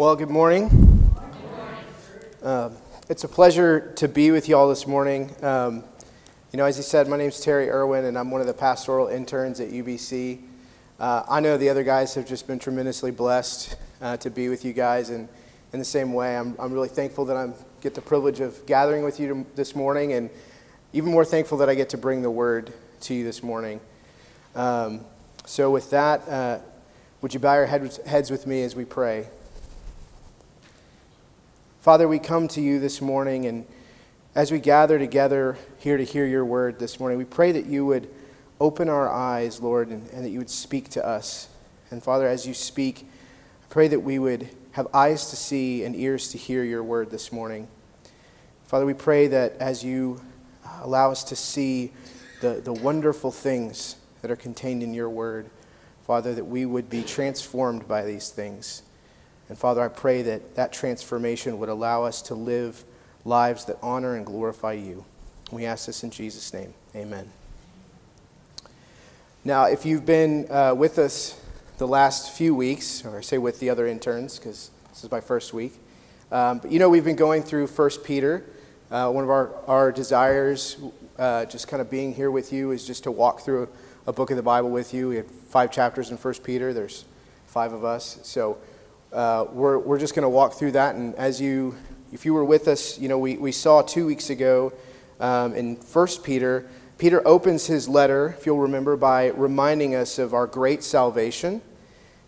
Well, good morning. Good morning. It's a pleasure to be with you all this morning. As he said, my name's Terry Irwin, and I'm one of the pastoral interns at UBC. I know the other guys have just been tremendously blessed to be with you guys, and in the same way, I'm really thankful that I get the privilege of gathering with you this morning, and even more thankful that I get to bring the word to you this morning. So with that, would you bow your heads with me as we pray? Father, we come to you this morning, and as we gather together here to hear your word this morning, we pray that you would open our eyes, Lord, and that you would speak to us. And Father, as you speak, I pray that we would have eyes to see and ears to hear your word this morning. Father, we pray that as you allow us to see the wonderful things that are contained in your word, Father, that we would be transformed by these things. And Father, I pray that that transformation would allow us to live lives that honor and glorify you. We ask this in Jesus' name. Amen. Now, if you've been with us the last few weeks, or I say with the other interns, because this is my first week, but we've been going through 1 Peter. One of our desires, just kind of being here with you, is just to walk through a book of the Bible with you. We had 5 chapters in 1 Peter. There's 5 of us, so... We're just going to walk through that, and if you were with us, we saw 2 weeks ago in 1 Peter, Peter opens his letter, if you'll remember, by reminding us of our great salvation,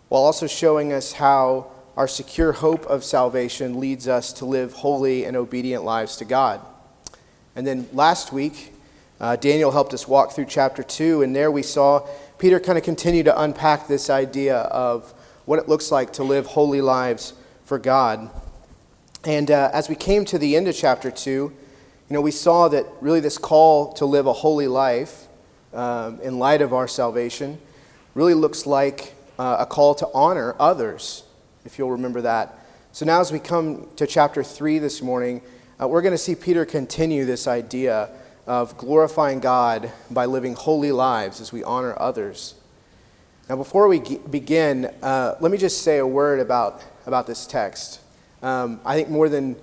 while also showing us how our secure hope of salvation leads us to live holy and obedient lives to God. And then last week, Daniel helped us walk through chapter 2, and there we saw Peter kind of continue to unpack this idea of what it looks like to live holy lives for God. And as we came to the end of chapter 2, we saw that really this call to live a holy life in light of our salvation really looks like a call to honor others, if you'll remember that. So now as we come to chapter 3 this morning, we're going to see Peter continue this idea of glorifying God by living holy lives as we honor others. Now, before we begin, let me just say a word about this text. I think more than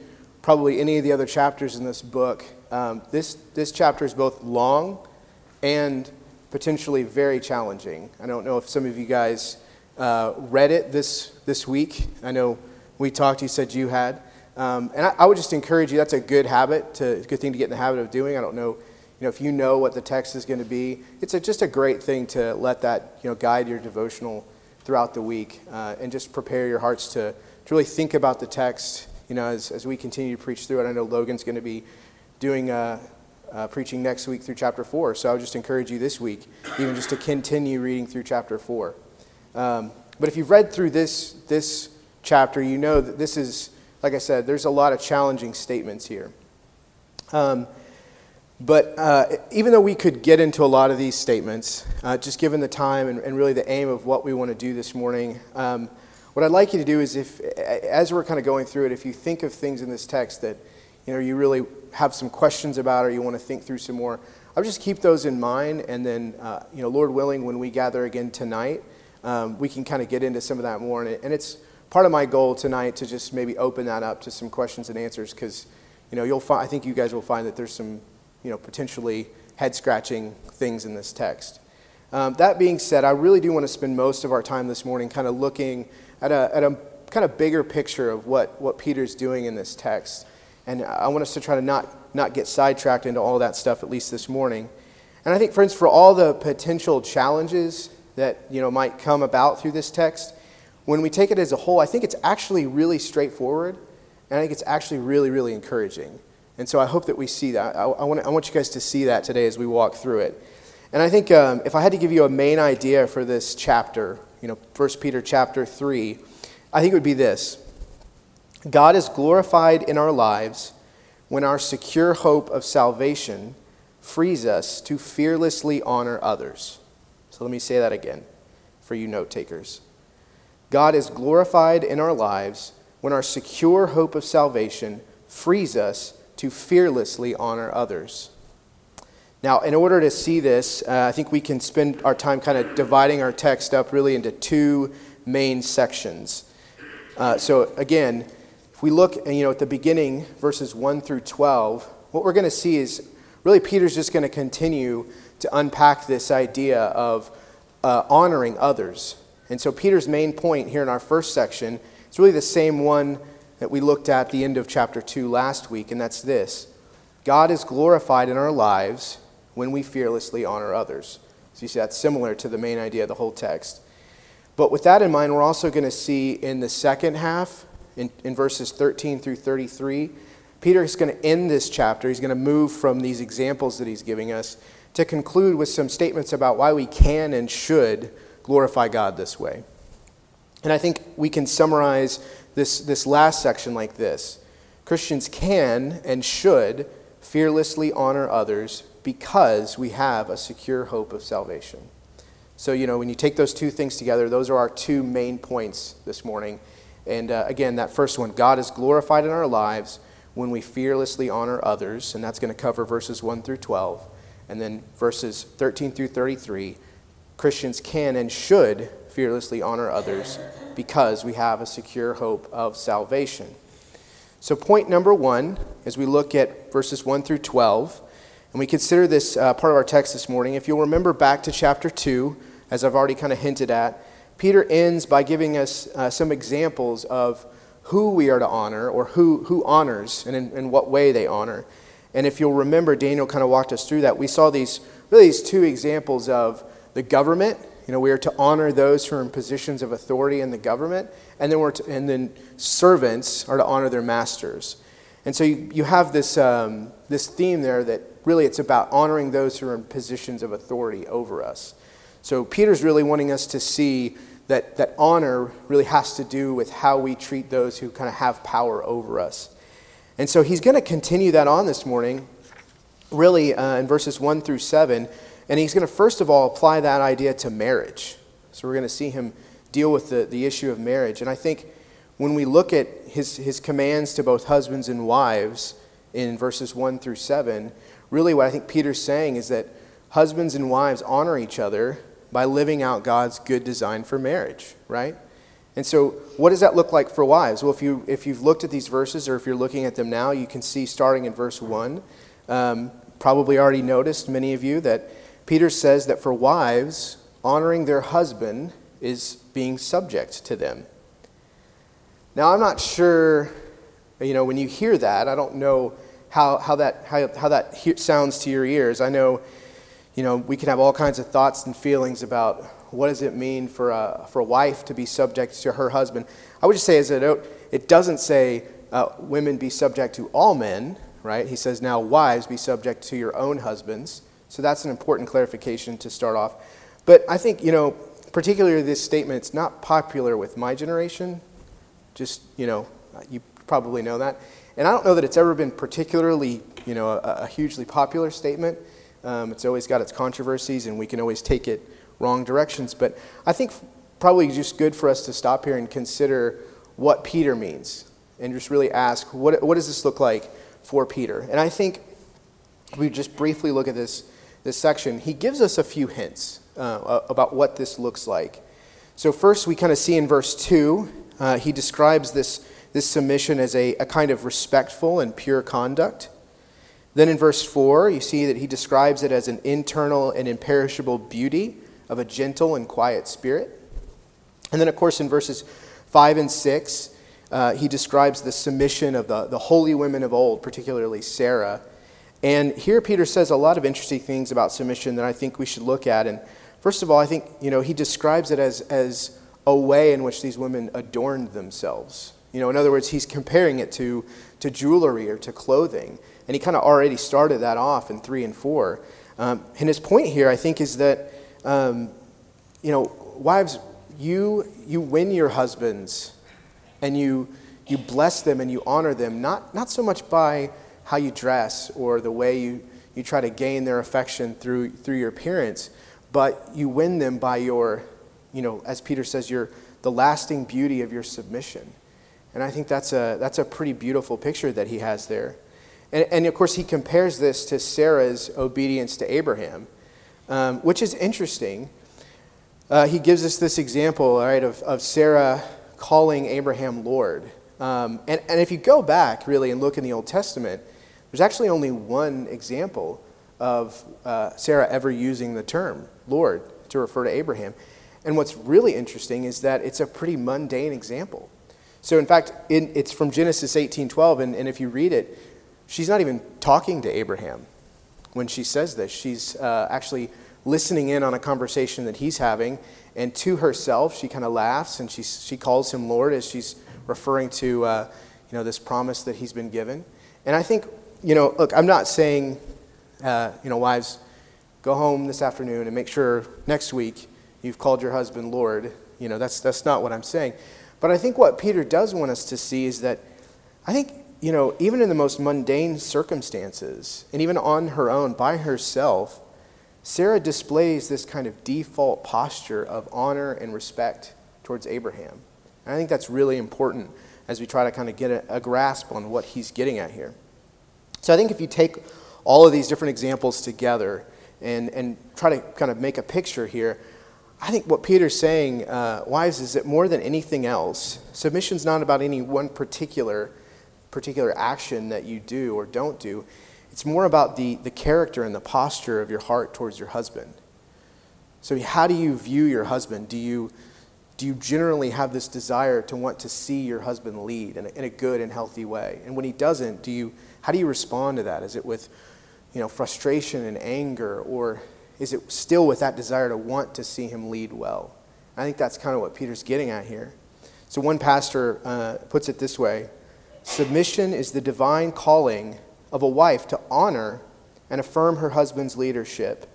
probably any of the other chapters in this book, this chapter is both long and potentially very challenging. I don't know if some of you guys read it this week. I know we talked, you said you had. And I would just encourage you, that's a good habit, a good thing to get in the habit of doing. I don't know. If you know what the text is going to be, it's just a great thing to let that guide your devotional throughout the week, and just prepare your hearts to really think about the text. As we continue to preach through it, I know Logan's going to be doing preaching next week through chapter 4. So I would just encourage you this week, even just to continue reading through chapter 4. But if you've read through this chapter, you know that this is, like I said, there's a lot of challenging statements here. But even though we could get into a lot of these statements, just given the time and really the aim of what we want to do this morning, what I'd like you to do is, as we're kind of going through it, if you think of things in this text that you really have some questions about or you want to think through some more, I'll just keep those in mind, and then, Lord willing, when we gather again tonight, we can kind of get into some of that more. And it's part of my goal tonight to just maybe open that up to some questions and answers, because I think you guys will find that there's some potentially head-scratching things in this text. That being said, I really do want to spend most of our time this morning kind of looking at a kind of bigger picture of what Peter's doing in this text. And I want us to try to not get sidetracked into all that stuff, at least this morning. And I think, friends, for all the potential challenges that might come about through this text, when we take it as a whole, I think it's actually really straightforward, and I think it's actually really, really encouraging. And so I hope that we see that. I want you guys to see that today as we walk through it. And I think if I had to give you a main idea for this chapter, 1 Peter chapter 3, I think it would be this. God is glorified in our lives when our secure hope of salvation frees us to fearlessly honor others. So let me say that again for you note takers. God is glorified in our lives when our secure hope of salvation frees us to fearlessly honor others. Now, in order to see this, I think we can spend our time kind of dividing our text up really into two main sections. So again, if we look, at the beginning, verses 1 through 12, what we're going to see is really Peter's just going to continue to unpack this idea of honoring others. And so Peter's main point here in our first section is really the same one that we looked at the end of chapter 2 last week, and that's this. God is glorified in our lives when we fearlessly honor others. So you see that's similar to the main idea of the whole text. But with that in mind, we're also going to see in the second half, in verses 13 through 33, Peter is going to end this chapter. He's going to move from these examples that he's giving us to conclude with some statements about why we can and should glorify God this way. And I think we can summarize this last section like this. Christians can and should fearlessly honor others because we have a secure hope of salvation. So, when you take those two things together, those are our two main points this morning. And again, that first one, God is glorified in our lives when we fearlessly honor others. And that's going to cover verses 1 through 12. And then verses 13 through 33, Christians can and should fearlessly honor others because we have a secure hope of salvation. So point number one, as we look at verses 1 through 12, and we consider this part of our text this morning, if you'll remember back to chapter 2, as I've already kind of hinted at, Peter ends by giving us some examples of who we are to honor or who honors and in what way they honor. And if you'll remember, Daniel kind of walked us through that. We saw these two examples of the government. We are to honor those who are in positions of authority in the government, and then servants are to honor their masters. And so you have this theme there that really it's about honoring those who are in positions of authority over us. So Peter's really wanting us to see that honor really has to do with how we treat those who kind of have power over us. And so he's going to continue that on this morning, really in verses 1 through 7. And he's going to, first of all, apply that idea to marriage. So we're going to see him deal with the issue of marriage. And I think when we look at his commands to both husbands and wives in verses 1 through 7, really what I think Peter's saying is that husbands and wives honor each other by living out God's good design for marriage, right? And so what does that look like for wives? Well, if you've looked at these verses or if you're looking at them now, you can see starting in verse 1, probably already noticed, many of you, that Peter says that for wives, honoring their husband is being subject to them. Now, I'm not sure, when you hear that, I don't know how that sounds to your ears. I know, we can have all kinds of thoughts and feelings about what does it mean for a wife to be subject to her husband? I would just say as a note, it doesn't say women be subject to all men, right? He says now wives be subject to your own husbands. So that's an important clarification to start off. But I think, particularly this statement, it's not popular with my generation. Just, you probably know that. And I don't know that it's ever been particularly, a hugely popular statement. It's always got its controversies and we can always take it wrong directions, but I think probably just good for us to stop here and consider what Peter means and just really ask, what does this look like for Peter? And I think if we just briefly look at this section, he gives us a few hints about what this looks like. So first we kind of see in verse 2, he describes this submission as a kind of respectful and pure conduct. Then in verse 4, you see that he describes it as an internal and imperishable beauty of a gentle and quiet spirit. And then, of course, in verses 5 and 6, he describes the submission of the holy women of old, particularly Sarah. And here Peter says a lot of interesting things about submission that I think we should look at. And first of all, I think, he describes it as a way in which these women adorned themselves. In other words, he's comparing it to jewelry or to clothing. And he kind of already started that off in 3 and 4. And his point here, I think, is that wives, you win your husbands and you bless them and you honor them, not so much by how you dress or the way you try to gain their affection through your appearance, but you win them by your, as Peter says, the lasting beauty of your submission. And I think that's a pretty beautiful picture that he has there. And of course, he compares this to Sarah's obedience to Abraham. Which is interesting. He gives us this example, all right, of Sarah calling Abraham Lord. And if you go back, really, and look in the Old Testament, there's actually only one example of Sarah ever using the term Lord to refer to Abraham. And what's really interesting is that it's a pretty mundane example. So, in fact, it's from Genesis 18:12, and if you read it, she's not even talking to Abraham when she says this. She's actually listening in on a conversation that he's having, and to herself, she kind of laughs, and she calls him Lord as she's referring to this promise that he's been given. And I think, look, I'm not saying, wives, go home this afternoon and make sure next week you've called your husband Lord. That's not what I'm saying. But I think what Peter does want us to see is that I think, even in the most mundane circumstances, and even on her own, by herself, Sarah displays this kind of default posture of honor and respect towards Abraham. And I think that's really important as we try to kind of get a grasp on what he's getting at here. So I think if you take all of these different examples together and try to kind of make a picture here, I think what Peter's saying, wives, is that more than anything else, submission's not about any one particular action that you do or don't do. It's more about the character and the posture of your heart towards your husband. So how do you view your husband? Do you generally have this desire to want to see your husband lead in a good and healthy way? And when he doesn't, how do you respond to that? Is it with frustration and anger, or is it still with that desire to want to see him lead well? I think that's kind of what Peter's getting at here. So one pastor puts it this way: submission is the divine calling of a wife to honor and affirm her husband's leadership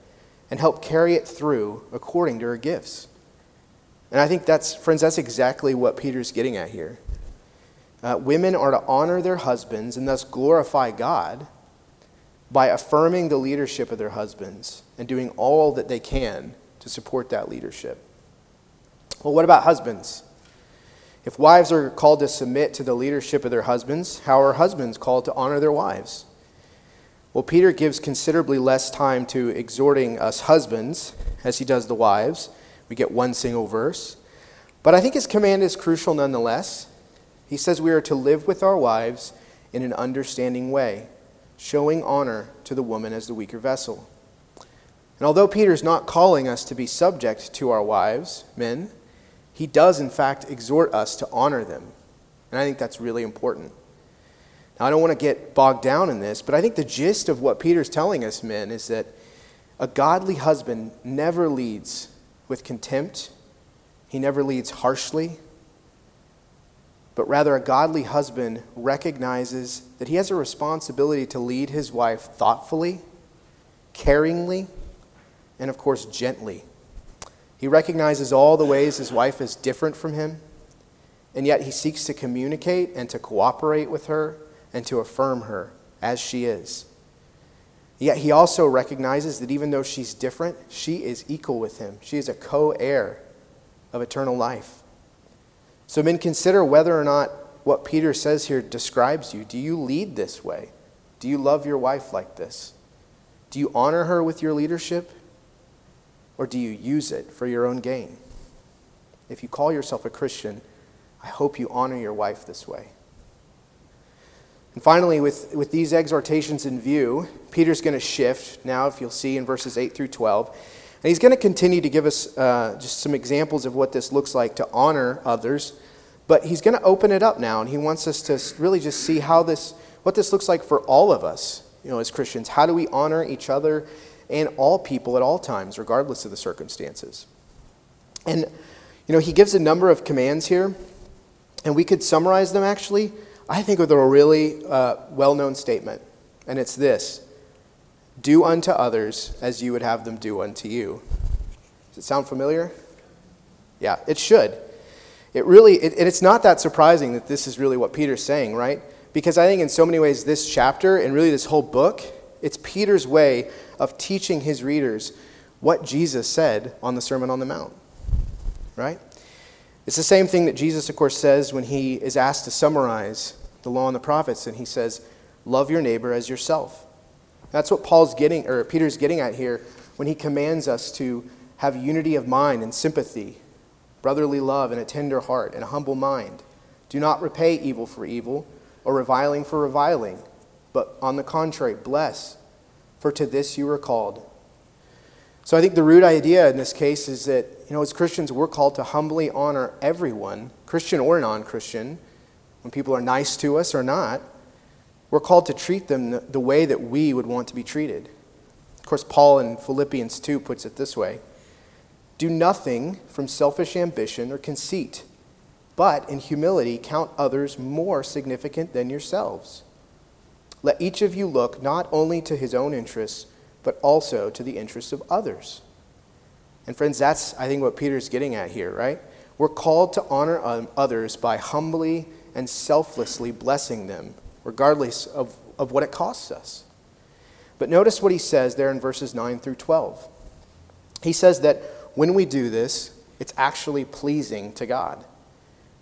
and help carry it through according to her gifts. And I think friends, that's exactly what Peter's getting at here. Women are to honor their husbands and thus glorify God by affirming the leadership of their husbands and doing all that they can to support that leadership. Well, what about husbands? If wives are called to submit to the leadership of their husbands, how are husbands called to honor their wives? Well, Peter gives considerably less time to exhorting us husbands as he does the wives. We get one single verse. But I think his command is crucial nonetheless. He says we are to live with our wives in an understanding way, showing honor to the woman as the weaker vessel. And although Peter's not calling us to be subject to our wives, men, he does, in fact, exhort us to honor them. And I think that's really important. Now, I don't want to get bogged down in this, but I think the gist of what Peter's telling us, men, is that a godly husband never leads with contempt. He never leads harshly. But rather, a godly husband recognizes that he has a responsibility to lead his wife thoughtfully, caringly, and, of course, gently. He recognizes all the ways his wife is different from him, and yet he seeks to communicate and to cooperate with her and to affirm her as she is. Yet he also recognizes that even though she's different, she is equal with him. She is a co-heir of eternal life. So men, consider whether or not what Peter says here describes you. Do you lead this way? Do you love your wife like this? Do you honor her with your leadership? Or do you use it for your own gain? If you call yourself a Christian, I hope you honor your wife this way. And finally, with these exhortations in view, Peter's going to shift now, if you'll see, in verses 8 through 12. And he's going to continue to give us just some examples of what this looks like to honor others. But he's going to open it up now, and he wants us to really just see what this looks like for all of us, as Christians. How do we honor each other and all people at all times, regardless of the circumstances? And, he gives a number of commands here, and we could summarize them, actually, I think, with a really well-known statement, and it's this: do unto others as you would have them do unto you. Does it sound familiar? Yeah, it should. And it's not that surprising that this is really what Peter's saying, right? Because I think in so many ways this chapter, and really this whole book, it's Peter's way of teaching his readers what Jesus said on the Sermon on the Mount, right? It's the same thing that Jesus, of course, says when he is asked to summarize the law and the prophets, and he says, love your neighbor as yourself. That's what Peter's getting at here when he commands us to have unity of mind and sympathy brotherly love, and a tender heart, and a humble mind. Do not repay evil for evil, or reviling for reviling, but on the contrary, bless, for to this you are called. So I think the root idea in this case is that, as Christians, we're called to humbly honor everyone, Christian or non-Christian, when people are nice to us or not. We're called to treat them the way that we would want to be treated. Of course, Paul in Philippians 2 puts it this way: do nothing from selfish ambition or conceit, but in humility count others more significant than yourselves. Let each of you look not only to his own interests, but also to the interests of others. And friends, that's, I think, what Peter's getting at here, right? We're called to honor others by humbly and selflessly blessing them, regardless of what it costs us. But notice what he says there in verses 9 through 12. He says that when we do this, it's actually pleasing to God.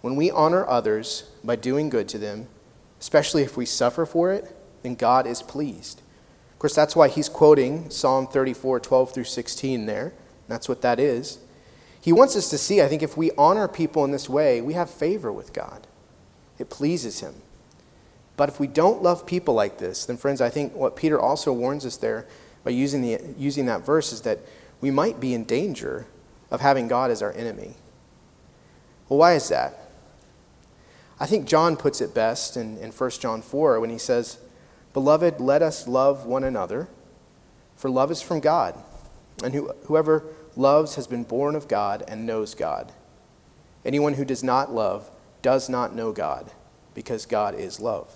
When we honor others by doing good to them, especially if we suffer for it, then God is pleased. Of course, that's why he's quoting Psalm 34, 12 through 16 there. That's what that is. He wants us to see, I think, if we honor people in this way, we have favor with God. It pleases him. But if we don't love people like this, then friends, I think what Peter also warns us there by using that verse is that we might be in danger of having God as our enemy. Well, why is that? I think John puts it best in 1 John 4 when he says, "Beloved, let us love one another, for love is from God, and whoever loves has been born of God and knows God. Anyone who does not love does not know God, because God is love."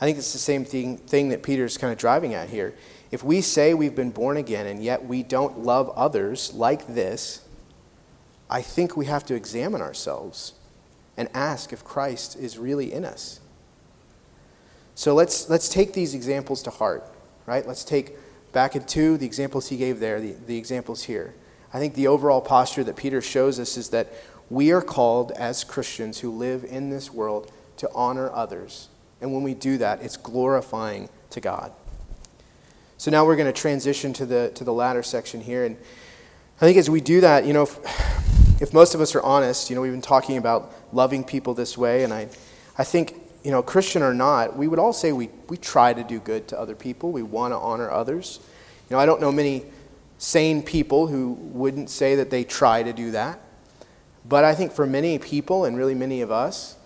I think it's the same thing that Peter's kind of driving at here. If we say we've been born again and yet we don't love others like this, I think we have to examine ourselves and ask if Christ is really in us. So let's take these examples to heart, right? Let's take back in 2 the examples he gave there, the examples here. I think the overall posture that Peter shows us is that we are called as Christians who live in this world to honor others. And when we do that, it's glorifying to God. So now we're going to transition to the latter section here. And I think as we do that, if most of us are honest, we've been talking about loving people this way. And I think, Christian or not, we would all say we try to do good to other people. We want to honor others. I don't know many sane people who wouldn't say that they try to do that. But I think for many people, and really many of us,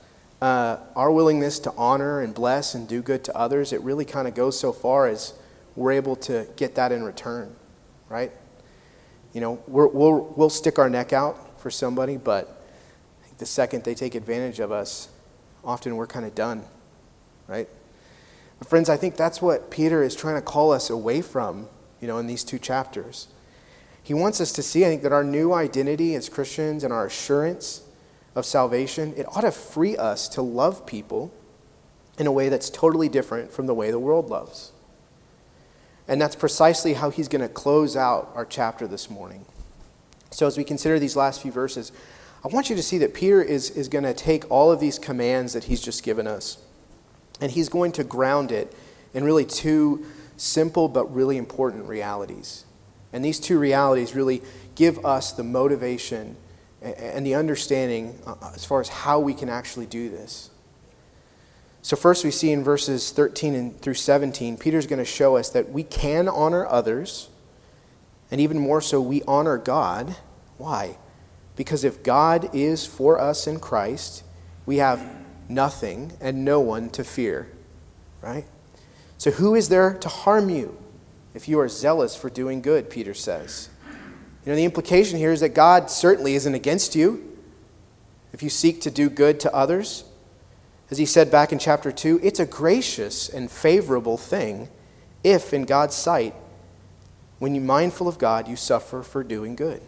our willingness to honor and bless and do good to others, it really kind of goes so far as we're able to get that in return, right? We'll stick our neck out for somebody, but I think the second they take advantage of us, often we're kind of done, right? But friends, I think that's what Peter is trying to call us away from, in these 2 chapters. He wants us to see, I think, that our new identity as Christians and our assurance of salvation, it ought to free us to love people in a way that's totally different from the way the world loves. And that's precisely how he's going to close out our chapter this morning. So as we consider these last few verses, I want you to see that Peter is going to take all of these commands that he's just given us, and he's going to ground it in really 2 simple but really important realities. And these 2 realities really give us the motivation and the understanding as far as how we can actually do this. So first we see in verses 13 through 17, Peter's going to show us that we can honor others, and even more so, we honor God. Why? Because if God is for us in Christ, we have nothing and no one to fear, right? So who is there to harm you if you are zealous for doing good, Peter says? The implication here is that God certainly isn't against you if you seek to do good to others. As he said back in chapter 2, it's a gracious and favorable thing if in God's sight, when you're mindful of God, you suffer for doing good.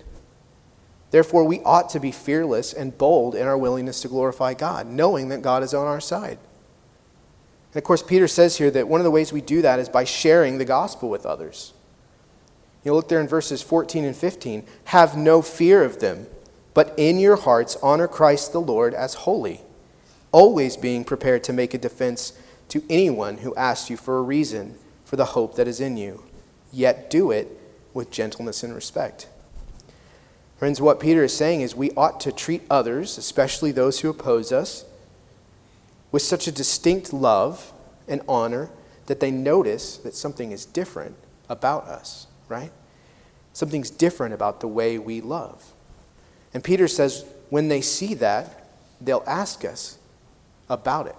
Therefore, we ought to be fearless and bold in our willingness to glorify God, knowing that God is on our side. And of course, Peter says here that one of the ways we do that is by sharing the gospel with others. Look there in verses 14 and 15. Have no fear of them, but in your hearts honor Christ the Lord as holy, always being prepared to make a defense to anyone who asks you for a reason for the hope that is in you. Yet do it with gentleness and respect. Friends, what Peter is saying is we ought to treat others, especially those who oppose us, with such a distinct love and honor that they notice that something is different about us, right? Something's different about the way we love. And Peter says when they see that, they'll ask us about it.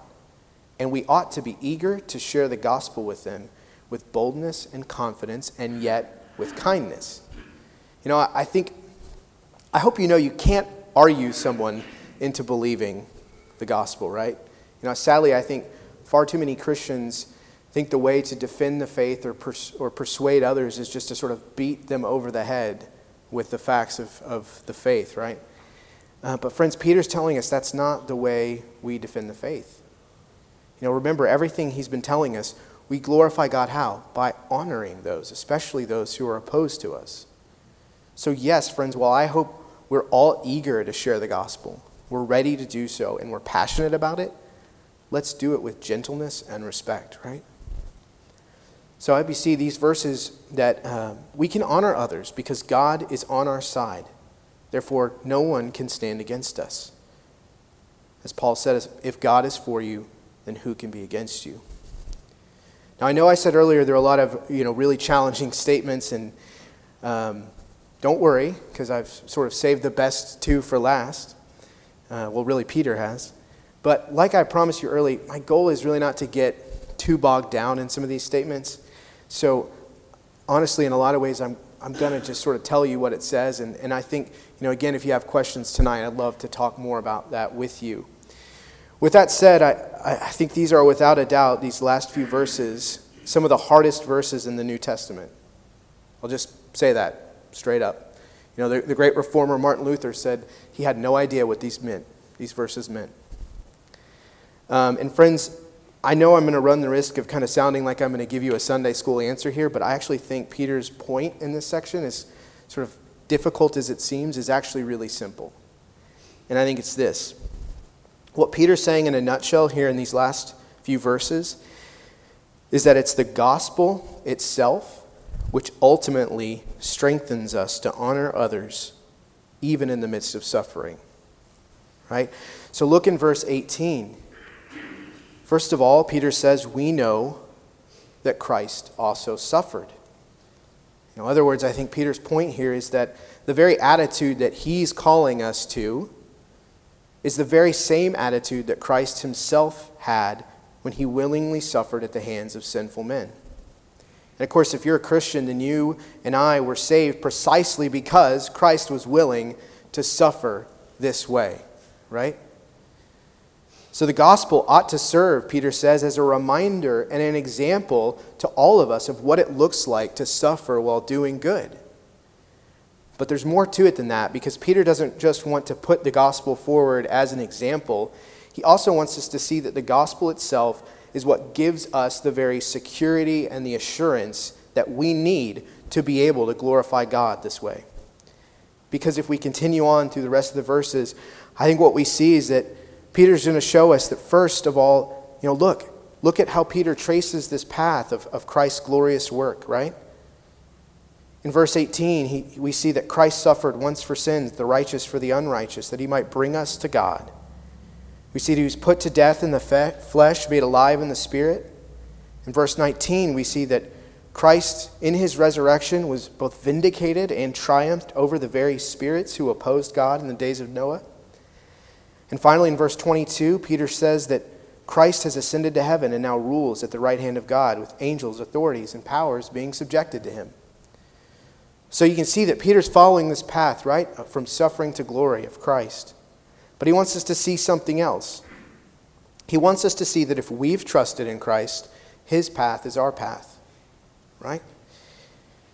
And we ought to be eager to share the gospel with them with boldness and confidence, and yet with kindness. You know, I hope you know you can't argue someone into believing the gospel, right? You know, sadly, I think far too many Christians think the way to defend the faith or persuade others is just to sort of beat them over the head with the facts of the faith, right? But friends, Peter's telling us that's not the way we defend the faith. You know, remember everything he's been telling us. We glorify God how? By honoring those, especially those who are opposed to us. So yes, friends, while I hope we're all eager to share the gospel, we're ready to do so, and we're passionate about it, let's do it with gentleness and respect, right? So I see these verses that we can honor others because God is on our side. Therefore, no one can stand against us. As Paul said, if God is for you, then who can be against you? Now, I know I said earlier there are a lot of, really challenging statements, and don't worry, because I've sort of saved the best two for last. Really, Peter has. But like I promised you early, my goal is really not to get too bogged down in some of these statements. So honestly, in a lot of ways, I'm going to just sort of tell you what it says. And I think, again, if you have questions tonight, I'd love to talk more about that with you. With that said, I think these are without a doubt, these last few verses, some of the hardest verses in the New Testament. I'll just say that straight up. The great reformer Martin Luther said he had no idea what these verses meant. And friends, I know I'm going to run the risk of kind of sounding like I'm going to give you a Sunday school answer here, but I actually think Peter's point in this section, is sort of difficult as it seems, is actually really simple. And I think it's this. What Peter's saying in a nutshell here in these last few verses is that it's the gospel itself which ultimately strengthens us to honor others even in the midst of suffering, right? So look in verse 18. First of all, Peter says, we know that Christ also suffered. In other words, I think Peter's point here is that the very attitude that he's calling us to is the very same attitude that Christ himself had when he willingly suffered at the hands of sinful men. And of course, if you're a Christian, then you and I were saved precisely because Christ was willing to suffer this way, right? So the gospel ought to serve, Peter says, as a reminder and an example to all of us of what it looks like to suffer while doing good. But there's more to it than that, because Peter doesn't just want to put the gospel forward as an example. He also wants us to see that the gospel itself is what gives us the very security and the assurance that we need to be able to glorify God this way. Because if we continue on through the rest of the verses, I think what we see is that Peter's going to show us that first of all, look at how Peter traces this path of Christ's glorious work, right? In verse 18, we see that Christ suffered once for sins, the righteous for the unrighteous, that he might bring us to God. We see that he was put to death in the flesh, made alive in the spirit. In verse 19, we see that Christ in his resurrection was both vindicated and triumphed over the very spirits who opposed God in the days of Noah. And finally, in verse 22, Peter says that Christ has ascended to heaven and now rules at the right hand of God, with angels, authorities, and powers being subjected to him. So you can see that Peter's following this path, right, from suffering to glory of Christ. But he wants us to see something else. He wants us to see that if we've trusted in Christ, his path is our path, right?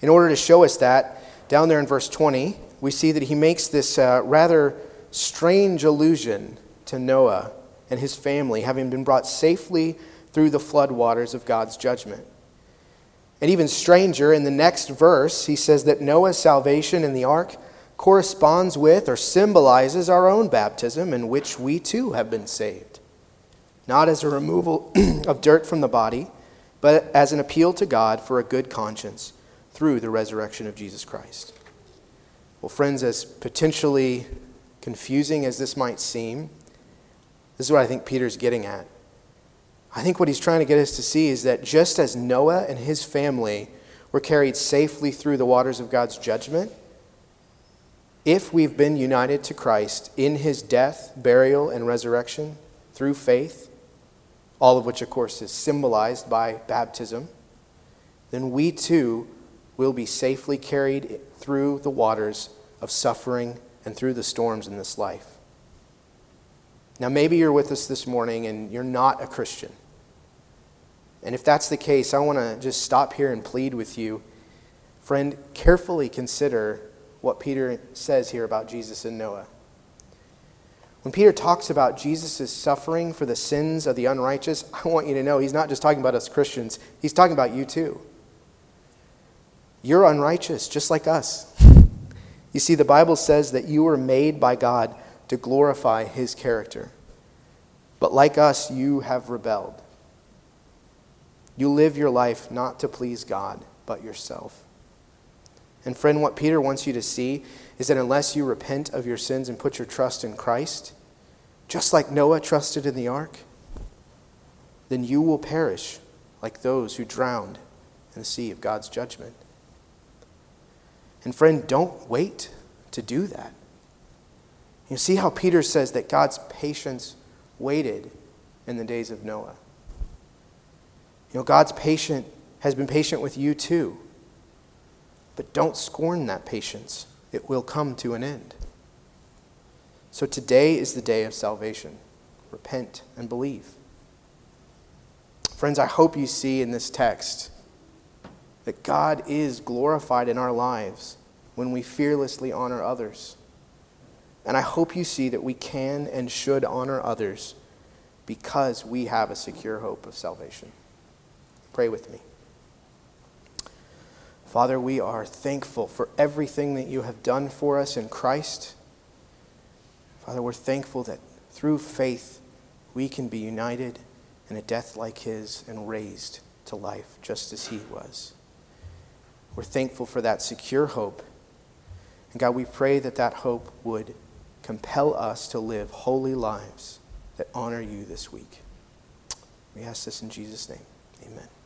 In order to show us that, down there in verse 20, we see that he makes this rather strange allusion to Noah and his family, having been brought safely through the floodwaters of God's judgment. And even stranger, in the next verse, he says that Noah's salvation in the ark corresponds with or symbolizes our own baptism, in which we too have been saved. Not as a removal of dirt from the body, but as an appeal to God for a good conscience through the resurrection of Jesus Christ. Well, friends, as potentially confusing as this might seem, this is what I think Peter's getting at. I think what he's trying to get us to see is that just as Noah and his family were carried safely through the waters of God's judgment, if we've been united to Christ in his death, burial, and resurrection through faith, all of which, of course, is symbolized by baptism, then we too will be safely carried through the waters of suffering and through the storms in this life. Now, maybe you're with us this morning and you're not a Christian. And if that's the case, I want to just stop here and plead with you. Friend, carefully consider what Peter says here about Jesus and Noah. When Peter talks about Jesus' suffering for the sins of the unrighteous, I want you to know he's not just talking about us Christians. He's talking about you too. You're unrighteous, just like us. You see, the Bible says that you were made by God to glorify his character. But like us, you have rebelled. You live your life not to please God, but yourself. And friend, what Peter wants you to see is that unless you repent of your sins and put your trust in Christ, just like Noah trusted in the ark, then you will perish like those who drowned in the sea of God's judgment. And friend, don't wait to do that. You see how Peter says that God's patience waited in the days of Noah. You know, God's patient has been patient with you too. But don't scorn that patience. It will come to an end. So today is the day of salvation. Repent and believe. Friends, I hope you see in this text that God is glorified in our lives when we fearlessly honor others. And I hope you see that we can and should honor others because we have a secure hope of salvation. Pray with me. Father, we are thankful for everything that you have done for us in Christ. Father, we're thankful that through faith we can be united in a death like his and raised to life just as he was. We're thankful for that secure hope. And God, we pray that that hope would compel us to live holy lives that honor you this week. We ask this in Jesus' name. Amen.